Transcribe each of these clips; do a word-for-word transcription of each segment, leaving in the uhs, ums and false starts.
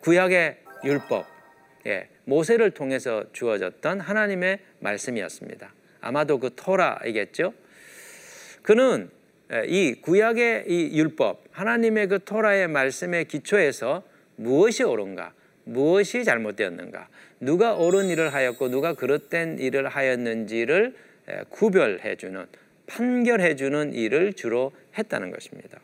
구약의 율법, 예, 모세를 통해서 주어졌던 하나님의 말씀이었습니다. 아마도 그 토라이겠죠. 그는 이 구약의 이 율법, 하나님의 그 토라의 말씀의 기초에서 무엇이 옳은가, 무엇이 잘못되었는가, 누가 옳은 일을 하였고 누가 그릇된 일을 하였는지를 구별해주는, 판결해주는 일을 주로 했다는 것입니다.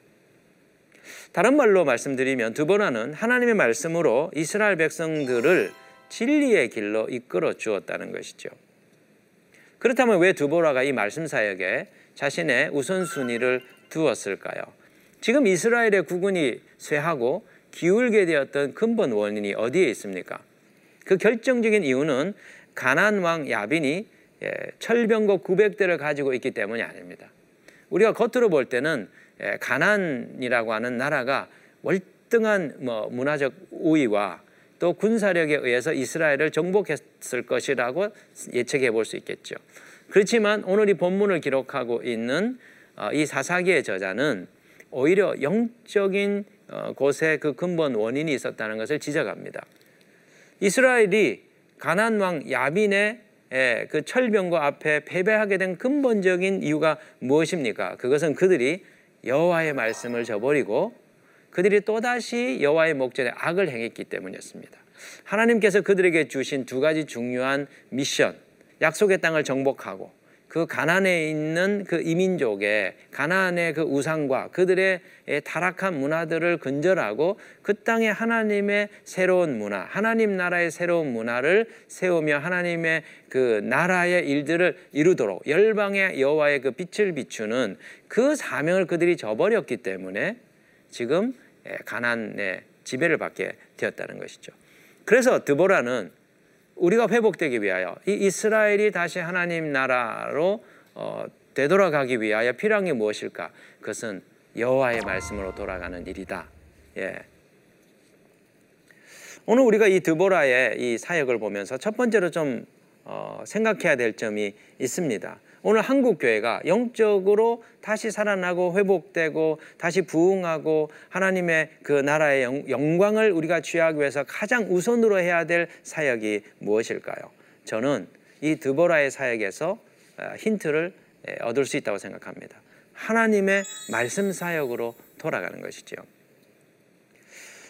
다른 말로 말씀드리면 드보라는 하나님의 말씀으로 이스라엘 백성들을 진리의 길로 이끌어 주었다는 것이죠. 그렇다면 왜 드보라가 이 말씀 사역에 자신의 우선순위를 두었을까요? 지금 이스라엘의 국운이 쇠하고 기울게 되었던 근본 원인이 어디에 있습니까? 그 결정적인 이유는 가나안 왕 야빈이 철병거 구백 대를 가지고 있기 때문이 아닙니다. 우리가 겉으로 볼 때는 가나안이라고 하는 나라가 월등한 뭐 문화적 우위와 또 군사력에 의해서 이스라엘을 정복했을 것이라고 예측해 볼 수 있겠죠. 그렇지만 오늘 이 본문을 기록하고 있는 이 사사기의 저자는 오히려 영적인 곳에 그 근본 원인이 있었다는 것을 지적합니다. 이스라엘이 가나안 왕 야빈의 그 철병과 앞에 패배하게 된 근본적인 이유가 무엇입니까? 그것은 그들이 여호와의 말씀을 저버리고 그들이 또다시 여호와의 목전에 악을 행했기 때문이었습니다. 하나님께서 그들에게 주신 두 가지 중요한 미션, 약속의 땅을 정복하고 그 가나안에 있는 그 이민족의, 가나안의 그 우상과 그들의 타락한 문화들을 근절하고 그 땅에 하나님의 새로운 문화, 하나님 나라의 새로운 문화를 세우며 하나님의 그 나라의 일들을 이루도록 열방의 여호와의 그 빛을 비추는 그 사명을 그들이 저버렸기 때문에 지금 가나안의 지배를 받게 되었다는 것이죠. 그래서 드보라는 우리가 회복되기 위하여, 이 이스라엘이 다시 하나님 나라로 어, 되돌아가기 위하여 필요한 게 무엇일까? 그것은 여호와의 말씀으로 돌아가는 일이다. 예. 오늘 우리가 이 드보라의 이 사역을 보면서 첫 번째로 좀 어, 생각해야 될 점이 있습니다. 오늘 한국 교회가 영적으로 다시 살아나고 회복되고 다시 부흥하고 하나님의 그 나라의 영, 영광을 우리가 취하기 위해서 가장 우선으로 해야 될 사역이 무엇일까요? 저는 이 드보라의 사역에서 힌트를 얻을 수 있다고 생각합니다. 하나님의 말씀 사역으로 돌아가는 것이죠.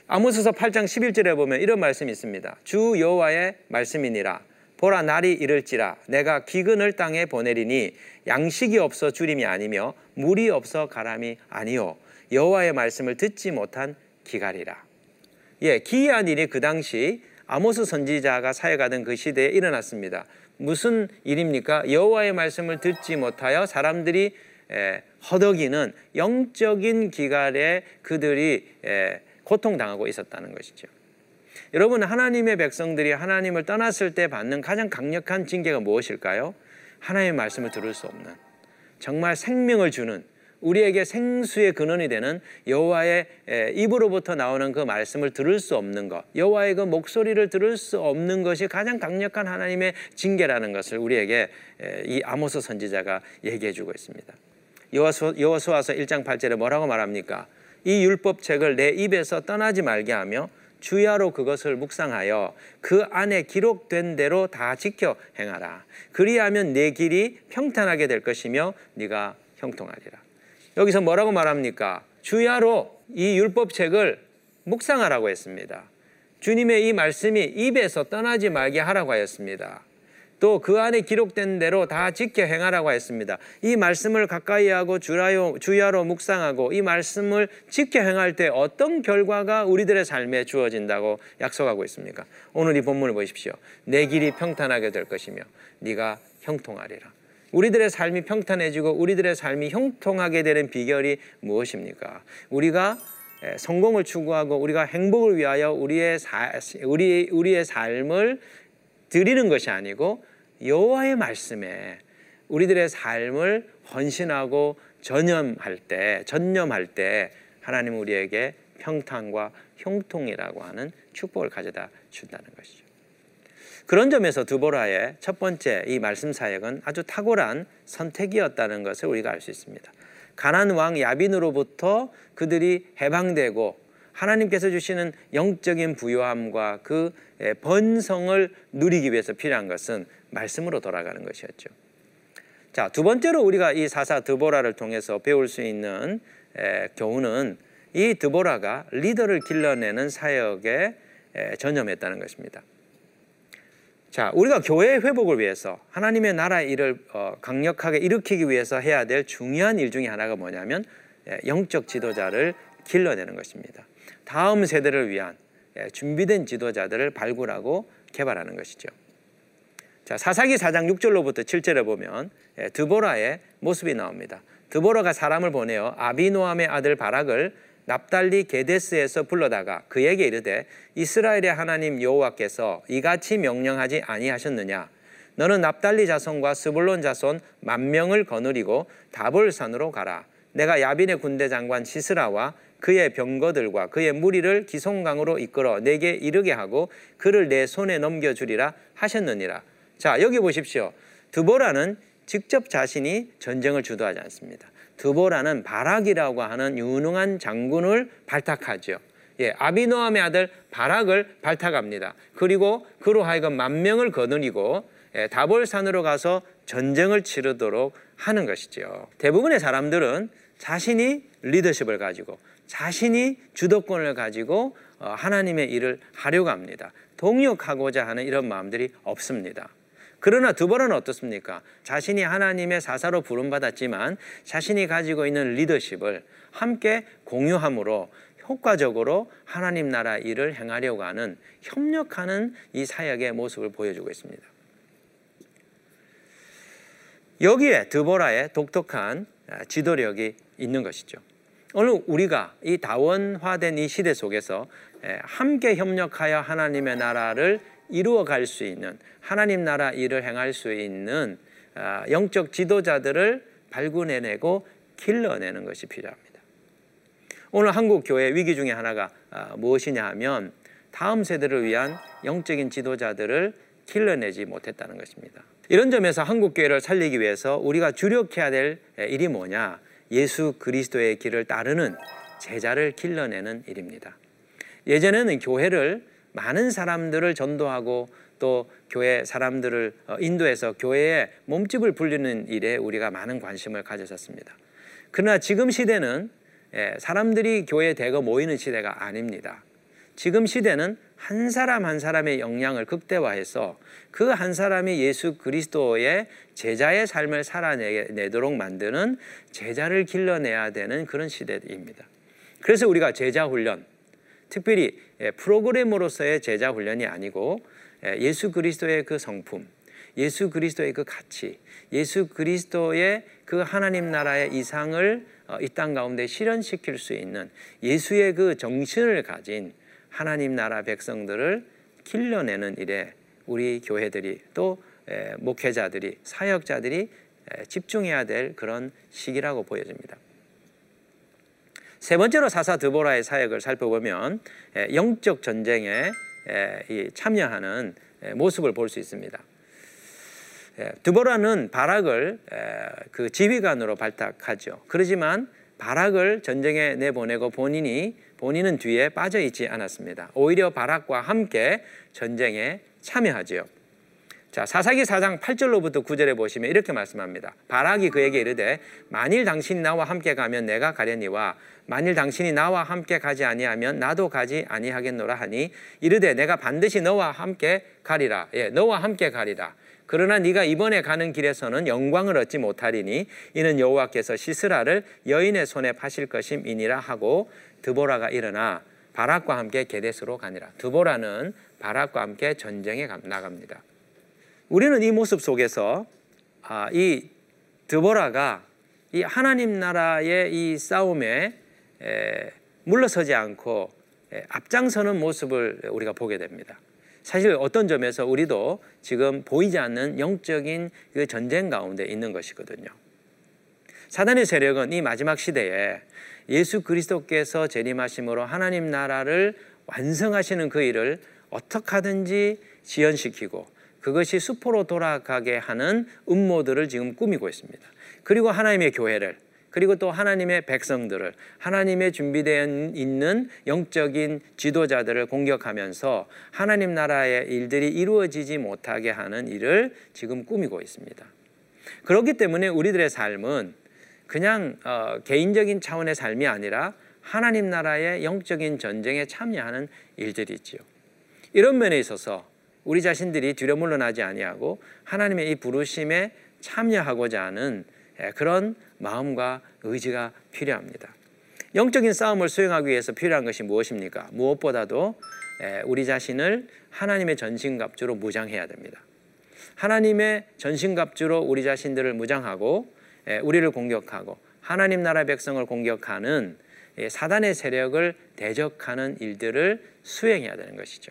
아모스서 팔 장 십일 절에 보면 이런 말씀이 있습니다. 주 여호와의 말씀이니라. 보라, 날이 이를지라 내가 기근을 땅에 보내리니 양식이 없어 주림이 아니며 물이 없어 가람이 아니요 여호와의 말씀을 듣지 못한 기갈이라. 예, 기이한 일이 그 당시 아모스 선지자가 사역하던 그 시대에 일어났습니다. 무슨 일입니까? 여호와의 말씀을 듣지 못하여 사람들이 에, 허덕이는 영적인 기갈에 그들이 에, 고통당하고 있었다는 것이죠. 여러분, 하나님의 백성들이 하나님을 떠났을 때 받는 가장 강력한 징계가 무엇일까요? 하나님의 말씀을 들을 수 없는, 정말 생명을 주는, 우리에게 생수의 근원이 되는 여호와의 입으로부터 나오는 그 말씀을 들을 수 없는 것, 여호와의 그 목소리를 들을 수 없는 것이 가장 강력한 하나님의 징계라는 것을 우리에게 이 아모스 선지자가 얘기해 주고 있습니다. 여호수아서 일 장 팔 절에 뭐라고 말합니까? 이 율법책을 내 입에서 떠나지 말게 하며 주야로 그것을 묵상하여 그 안에 기록된 대로 다 지켜 행하라. 그리하면 내 길이 평탄하게 될 것이며 네가 형통하리라. 여기서 뭐라고 말합니까? 주야로 이 율법책을 묵상하라고 했습니다. 주님의 이 말씀이 입에서 떠나지 말게 하라고 하였습니다. 또 그 안에 기록된 대로 다 지켜 행하라고 했습니다. 이 말씀을 가까이 하고 주야로, 주야로 묵상하고 이 말씀을 지켜 행할 때 어떤 결과가 우리들의 삶에 주어진다고 약속하고 있습니까? 오늘 이 본문을 보십시오. 내 길이 평탄하게 될 것이며 네가 형통하리라. 우리들의 삶이 평탄해지고 우리들의 삶이 형통하게 되는 비결이 무엇입니까? 우리가 성공을 추구하고 우리가 행복을 위하여 우리의, 사, 우리, 우리의 삶을 드리는 것이 아니고 여호와의 말씀에 우리들의 삶을 헌신하고 전념할 때, 전념할 때 하나님은 우리에게 평탄과 형통이라고 하는 축복을 가져다 준다는 것이죠. 그런 점에서 드보라의 첫 번째 이 말씀 사역은 아주 탁월한 선택이었다는 것을 우리가 알 수 있습니다. 가나안 왕 야빈으로부터 그들이 해방되고 하나님께서 주시는 영적인 부요함과 그 번성을 누리기 위해서 필요한 것은 말씀으로 돌아가는 것이었죠. 자, 두 번째로 우리가 이 사사 드보라를 통해서 배울 수 있는 에, 교훈은 이 드보라가 리더를 길러내는 사역에 에, 전념했다는 것입니다. 자, 우리가 교회의 회복을 위해서 하나님의 나라 일을 어, 강력하게 일으키기 위해서 해야 될 중요한 일 중에 하나가 뭐냐면 에, 영적 지도자를 길러내는 것입니다. 다음 세대를 위한 에, 준비된 지도자들을 발굴하고 개발하는 것이죠. 자, 사사기 사 장 육 절로부터 칠 절에 보면 드보라의 모습이 나옵니다. 드보라가 사람을 보내어 아비노암의 아들 바락을 납달리 게데스에서 불러다가 그에게 이르되 이스라엘의 하나님 여호와께서 이같이 명령하지 아니하셨느냐. 너는 납달리 자손과 스불론 자손 만 명을 거느리고 다볼산으로 가라. 내가 야빈의 군대 장관 시스라와 그의 병거들과 그의 무리를 기송강으로 이끌어 내게 이르게 하고 그를 내 손에 넘겨주리라 하셨느니라. 자, 여기 보십시오. 드보라는 직접 자신이 전쟁을 주도하지 않습니다. 드보라는 바락이라고 하는 유능한 장군을 발탁하죠. 예, 아비노함의 아들 바락을 발탁합니다. 그리고 그로 하여금 만 명을 거느리고 예, 다볼산으로 가서 전쟁을 치르도록 하는 것이죠. 대부분의 사람들은 자신이 리더십을 가지고 자신이 주도권을 가지고 하나님의 일을 하려고 합니다. 동역하고자 하는 이런 마음들이 없습니다. 그러나 드보라는 어떻습니까? 자신이 하나님의 사사로 부름받았지만 자신이 가지고 있는 리더십을 함께 공유함으로 효과적으로 하나님 나라 일을 행하려고 하는 협력하는 이 사역의 모습을 보여주고 있습니다. 여기에 드보라의 독특한 지도력이 있는 것이죠. 오늘 우리가 이 다원화된 이 시대 속에서 함께 협력하여 하나님의 나라를 이루어갈 수 있는 하나님 나라 일을 행할 수 있는 영적 지도자들을 발굴해내고 길러내는 것이 필요합니다. 오늘 한국 교회 위기 중에 하나가 무엇이냐 하면 다음 세대를 위한 영적인 지도자들을 길러내지 못했다는 것입니다. 이런 점에서 한국 교회를 살리기 위해서 우리가 주력해야 될 일이 뭐냐? 예수 그리스도의 길을 따르는 제자를 길러내는 일입니다. 예전에는 교회를 많은 사람들을 전도하고 또 교회 사람들을 인도해서 교회의 몸집을 불리는 일에 우리가 많은 관심을 가졌었습니다. 그러나 지금 시대는 사람들이 교회에 대거 모이는 시대가 아닙니다. 지금 시대는 한 사람 한 사람의 역량을 극대화해서 그 한 사람이 예수 그리스도의 제자의 삶을 살아내도록 만드는 제자를 길러내야 되는 그런 시대입니다. 그래서 우리가 제자 훈련, 특별히 프로그램으로서의 제자 훈련이 아니고 예수 그리스도의 그 성품, 예수 그리스도의 그 가치, 예수 그리스도의 그 하나님 나라의 이상을 이 땅 가운데 실현시킬 수 있는 예수의 그 정신을 가진 하나님 나라 백성들을 길러내는 일에 우리 교회들이 또 목회자들이 사역자들이 집중해야 될 그런 시기라고 보여집니다. 세 번째로 사사 드보라의 사역을 살펴보면 영적 전쟁에 참여하는 모습을 볼 수 있습니다. 드보라는 바락을 그 지휘관으로 발탁하죠. 그러지만 바락을 전쟁에 내보내고 본인이 본인은 뒤에 빠져 있지 않았습니다. 오히려 바락과 함께 전쟁에 참여하지요. 자, 사사기 사 장 팔 절로부터 구 절에 보시면 이렇게 말씀합니다. 바락이 그에게 이르되 만일 당신이 나와 함께 가면 내가 가려니와 만일 당신이 나와 함께 가지 아니하면 나도 가지 아니하겠노라 하니 이르되 내가 반드시 너와 함께 가리라. 예, 너와 함께 가리라. 그러나 네가 이번에 가는 길에서는 영광을 얻지 못하리니 이는 여호와께서 시스라를 여인의 손에 파실 것임이니라 하고 드보라가 일어나 바락과 함께 게데스로 가니라. 드보라는 바락과 함께 전쟁에 나갑니다. 우리는 이 모습 속에서 이 드보라가 이 하나님 나라의 이 싸움에 물러서지 않고 앞장서는 모습을 우리가 보게 됩니다. 사실 어떤 점에서 우리도 지금 보이지 않는 영적인 그 전쟁 가운데 있는 것이거든요. 사단의 세력은 이 마지막 시대에 예수 그리스도께서 재림하심으로 하나님 나라를 완성하시는 그 일을 어떻게 하든지 지연시키고 그것이 수포로 돌아가게 하는 음모들을 지금 꾸미고 있습니다. 그리고 하나님의 교회를 그리고 또 하나님의 백성들을, 하나님의 준비되어 있는 영적인 지도자들을 공격하면서 하나님 나라의 일들이 이루어지지 못하게 하는 일을 지금 꾸미고 있습니다. 그렇기 때문에 우리들의 삶은 그냥 어, 개인적인 차원의 삶이 아니라 하나님 나라의 영적인 전쟁에 참여하는 일들이지요. 이런 면에 있어서 우리 자신들이 뒤로 물러나지 아니하고 하나님의 이 부르심에 참여하고자 하는 그런 마음과 의지가 필요합니다. 영적인 싸움을 수행하기 위해서 필요한 것이 무엇입니까? 무엇보다도 우리 자신을 하나님의 전신갑주로 무장해야 됩니다. 하나님의 전신갑주로 우리 자신들을 무장하고 우리를 공격하고 하나님 나라 백성을 공격하는 사단의 세력을 대적하는 일들을 수행해야 되는 것이죠.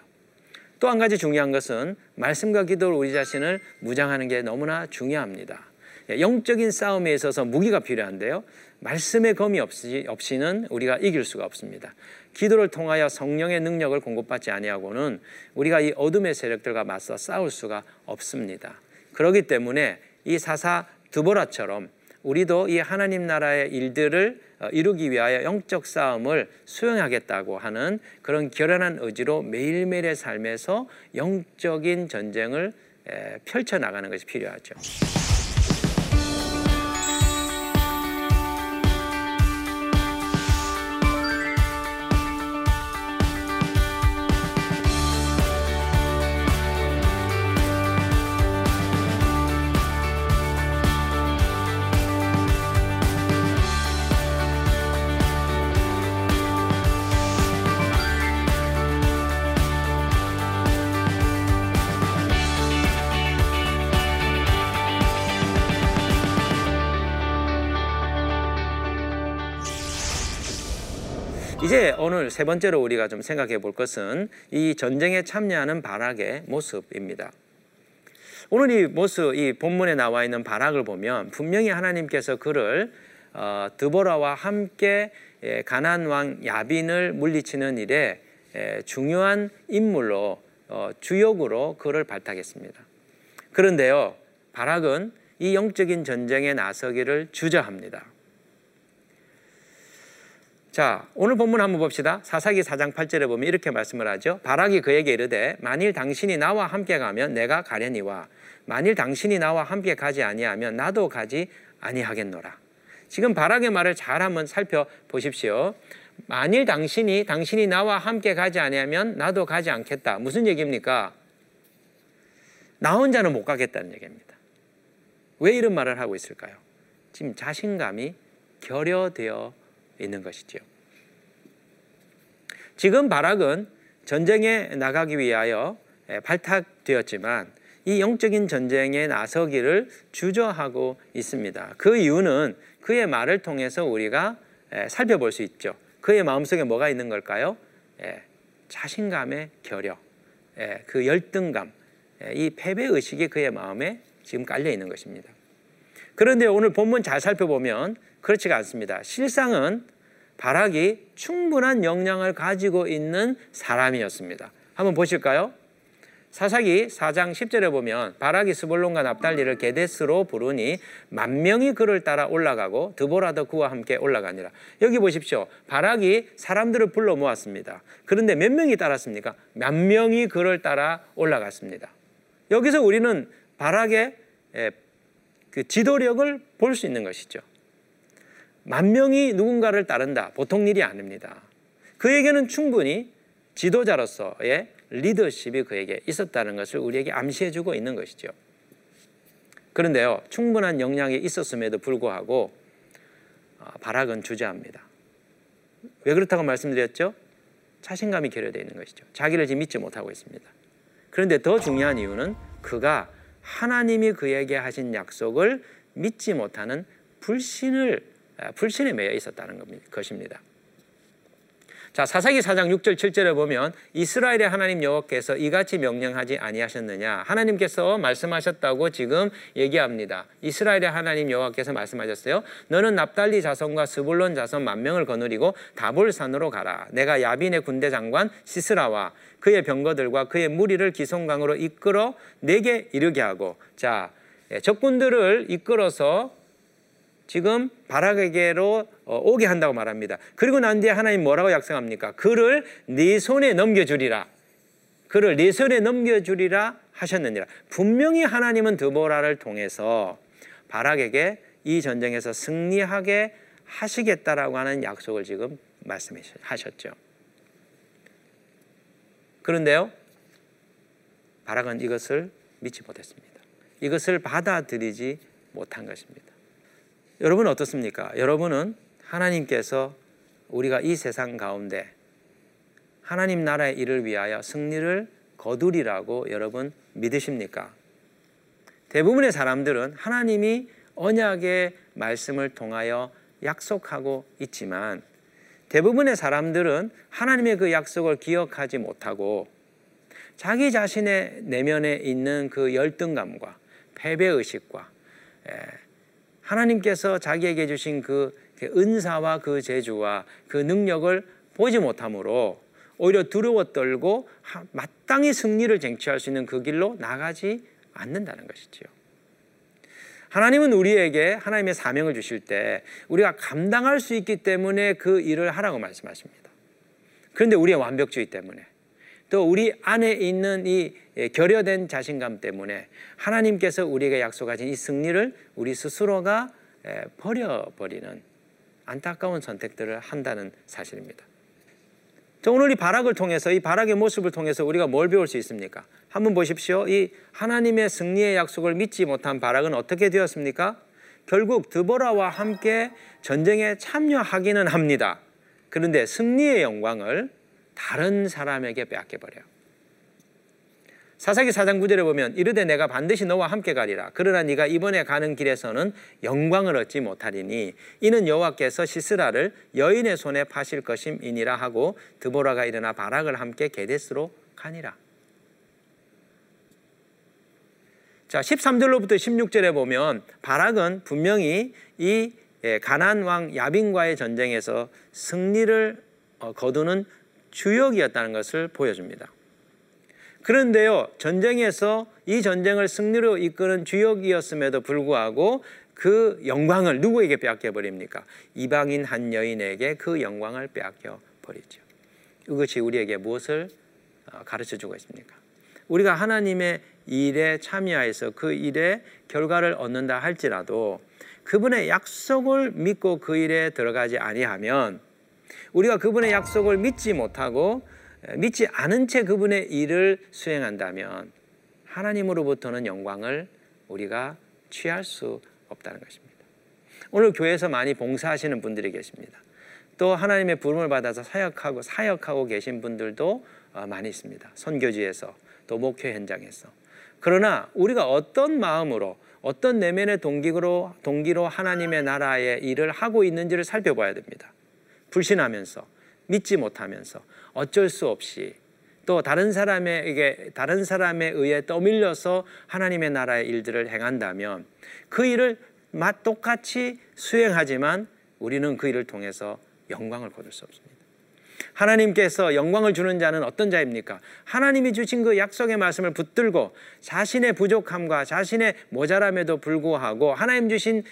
또 한 가지 중요한 것은 말씀과 기도로 우리 자신을 무장하는 게 너무나 중요합니다. 영적인 싸움에 있어서 무기가 필요한데요, 말씀의 검이 없이, 없이는 우리가 이길 수가 없습니다. 기도를 통하여 성령의 능력을 공급받지 아니하고는 우리가 이 어둠의 세력들과 맞서 싸울 수가 없습니다. 그렇기 때문에 이 사사 드보라처럼 우리도 이 하나님 나라의 일들을 이루기 위하여 영적 싸움을 수행하겠다고 하는 그런 결연한 의지로 매일매일의 삶에서 영적인 전쟁을 펼쳐나가는 것이 필요하죠. 이제 오늘 세 번째로 우리가 좀 생각해 볼 것은 이 전쟁에 참여하는 바락의 모습입니다. 오늘 이 모습, 이 본문에 나와 있는 바락을 보면 분명히 하나님께서 그를 어, 드보라와 함께 예, 가나안 왕 야빈을 물리치는 일에 예, 중요한 인물로 어, 주역으로 그를 발탁했습니다. 그런데요, 바락은 이 영적인 전쟁에 나서기를 주저합니다. 자, 오늘 본문 한번 봅시다. 사사기 사 장 팔 절에 보면 이렇게 말씀을 하죠. 바락이 그에게 이르되 만일 당신이 나와 함께 가면 내가 가려니와 만일 당신이 나와 함께 가지 아니하면 나도 가지 아니하겠노라. 지금 바락의 말을 잘 한번 살펴보십시오. 만일 당신이 당신이 나와 함께 가지 아니하면 나도 가지 않겠다. 무슨 얘기입니까? 나 혼자는 못 가겠다는 얘기입니다. 왜 이런 말을 하고 있을까요? 지금 자신감이 결여되어 있는 것이죠. 지금 바락은 전쟁에 나가기 위하여 발탁되었지만 이 영적인 전쟁에 나서기를 주저하고 있습니다. 그 이유는 그의 말을 통해서 우리가 살펴볼 수 있죠. 그의 마음속에 뭐가 있는 걸까요? 자신감의 결여, 그 열등감, 이 패배의식이 그의 마음에 지금 깔려 있는 것입니다. 그런데 오늘 본문 잘 살펴보면 그렇지가 않습니다. 실상은 바락이 충분한 역량을 가지고 있는 사람이었습니다. 한번 보실까요? 사사기 사 장 십 절에 보면 바락이 스불론과 납달리를 게데스로 부르니 만 명이 그를 따라 올라가고 드보라도 그와 함께 올라가니라. 여기 보십시오. 바락이 사람들을 불러 모았습니다. 그런데 몇 명이 따랐습니까? 만 명이 그를 따라 올라갔습니다. 여기서 우리는 바락의 그 지도력을 볼 수 있는 것이죠. 만 명이 누군가를 따른다. 보통 일이 아닙니다. 그에게는 충분히 지도자로서의 리더십이 그에게 있었다는 것을 우리에게 암시해주고 있는 것이죠. 그런데요, 충분한 역량이 있었음에도 불구하고 바락은 주저합니다. 왜 그렇다고 말씀드렸죠? 자신감이 결여되어 있는 것이죠. 자기를 지금 믿지 못하고 있습니다. 그런데 더 중요한 이유는 그가 하나님이 그에게 하신 약속을 믿지 못하는 불신을 불신에 매여 있었다는 것입니다. 자, 사사기 사 장 육 절 칠 절에 보면 이스라엘의 하나님 여호와께서 이같이 명령하지 아니하셨느냐. 하나님께서 말씀하셨다고 지금 얘기합니다. 이스라엘의 하나님 여호와께서 말씀하셨어요. 너는 납달리 자손과 스불론 자손 만 명을 거느리고 다볼산으로 가라. 내가 야빈의 군대 장관 시스라와 그의 병거들과 그의 무리를 기송강으로 이끌어 내게 이르게 하고, 자, 적군들을 이끌어서 지금 바락에게로 오게 한다고 말합니다. 그리고 난 뒤에 하나님 뭐라고 약속합니까? 그를 네 손에 넘겨주리라. 그를 네 손에 넘겨주리라 하셨느니라. 분명히 하나님은 드보라를 통해서 바락에게 이 전쟁에서 승리하게 하시겠다라고 하는 약속을 지금 말씀하셨죠. 그런데요, 바락은 이것을 믿지 못했습니다. 이것을 받아들이지 못한 것입니다. 여러분은 어떻습니까? 여러분은 하나님께서 우리가 이 세상 가운데 하나님 나라의 일을 위하여 승리를 거두리라고 여러분 믿으십니까? 대부분의 사람들은 하나님이 언약의 말씀을 통하여 약속하고 있지만 대부분의 사람들은 하나님의 그 약속을 기억하지 못하고 자기 자신의 내면에 있는 그 열등감과 패배의식과 하나님께서 자기에게 주신 그 은사와 그 재주와 그 능력을 보지 못함으로 오히려 두려워 떨고 마땅히 승리를 쟁취할 수 있는 그 길로 나가지 않는다는 것이지요. 하나님은 우리에게 하나님의 사명을 주실 때 우리가 감당할 수 있기 때문에 그 일을 하라고 말씀하십니다. 그런데 우리의 완벽주의 때문에 또 우리 안에 있는 이 결여된 자신감 때문에 하나님께서 우리에게 약속하신 이 승리를 우리 스스로가 버려버리는 안타까운 선택들을 한다는 사실입니다. 자, 오늘 이 바락을 통해서 이 바락의 모습을 통해서 우리가 뭘 배울 수 있습니까? 한번 보십시오. 이 하나님의 승리의 약속을 믿지 못한 바락은 어떻게 되었습니까? 결국 드보라와 함께 전쟁에 참여하기는 합니다. 그런데 승리의 영광을 다른 사람에게 빼앗겨버려요. 사사기 사 장 구 절에 보면 이르되 내가 반드시 너와 함께 가리라. 그러나 네가 이번에 가는 길에서는 영광을 얻지 못하리니 이는 여호와께서 시스라를 여인의 손에 파실 것임이니라 하고 드보라가 일어나 바락을 함께 게데스로 가니라. 자, 십삼 절로부터 십육 절에 보면 바락은 분명히 이 가나안 왕 야빈과의 전쟁에서 승리를 거두는 주역이었다는 것을 보여줍니다. 그런데요, 전쟁에서 이 전쟁을 승리로 이끄는 주역이었음에도 불구하고 그 영광을 누구에게 빼앗겨버립니까? 이방인 한 여인에게 그 영광을 빼앗겨버리죠. 이것이 우리에게 무엇을 가르쳐주고 있습니까? 우리가 하나님의 일에 참여해서 그 일의 결과를 얻는다 할지라도 그분의 약속을 믿고 그 일에 들어가지 아니하면 우리가 그분의 약속을 믿지 못하고 믿지 않은 채 그분의 일을 수행한다면 하나님으로부터는 영광을 우리가 취할 수 없다는 것입니다. 오늘 교회에서 많이 봉사하시는 분들이 계십니다. 또 하나님의 부름을 받아서 사역하고 사역하고 계신 분들도 많이 있습니다. 선교지에서 또 목회 현장에서. 그러나 우리가 어떤 마음으로 어떤 내면의 동기로, 동기로 하나님의 나라의 일을 하고 있는지를 살펴봐야 됩니다. 불신하면서 믿지 못하면서 어쩔 수 없이 또 다른 사람에게 다른 사람에 의해 떠밀려서 하나님의 나라의 일들을 행한다면 그 일을 똑같이 수행하지만 우리는 그 일을 통해서 영광을 거둘 수 없습니다. 하나님께서 영광을 주는 자는 어떤 자입니까? 하나님이 주신 그 약속의 말씀을 붙들고 자신의 부족함과 자신의 모자람에도 불구하고 하나님 주신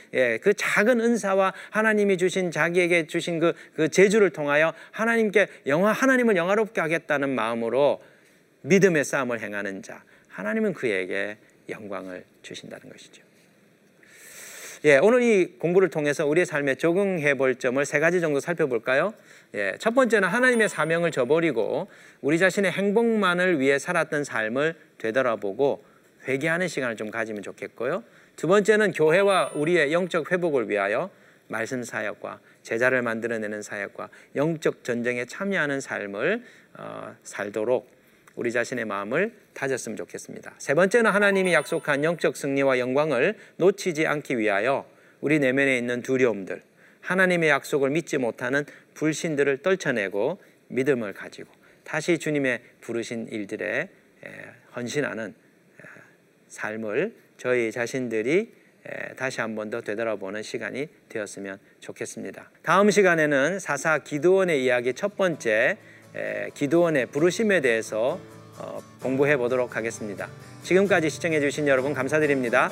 그 작은 은사와 하나님이 주신 자기에게 주신 그, 그 재주를 통하여 하나님께 영화, 하나님을 영화롭게 하겠다는 마음으로 믿음의 싸움을 행하는 자, 하나님은 그에게 영광을 주신다는 것이죠. 예, 오늘 이 공부를 통해서 우리의 삶에 적응해 볼 점을 세 가지 정도 살펴볼까요? 예, 첫 번째는 하나님의 사명을 저버리고 우리 자신의 행복만을 위해 살았던 삶을 되돌아보고 회개하는 시간을 좀 가지면 좋겠고요. 두 번째는 교회와 우리의 영적 회복을 위하여 말씀 사역과 제자를 만들어내는 사역과 영적 전쟁에 참여하는 삶을 어, 살도록 우리 자신의 마음을 다졌으면 좋겠습니다. 세 번째는 하나님이 약속한 영적 승리와 영광을 놓치지 않기 위하여 우리 내면에 있는 두려움들, 하나님의 약속을 믿지 못하는 불신들을 떨쳐내고 믿음을 가지고 다시 주님의 부르신 일들에 헌신하는 삶을 저희 자신들이 다시 한 번 더 되돌아보는 시간이 되었으면 좋겠습니다. 다음 시간에는 사사 기드온의 이야기 첫 번째 에, 기드온의 부르심에 대해서 어, 공부해 보도록 하겠습니다. 지금까지 시청해 주신 여러분 감사드립니다.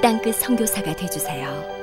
땅끝 선교사가 되어주세요.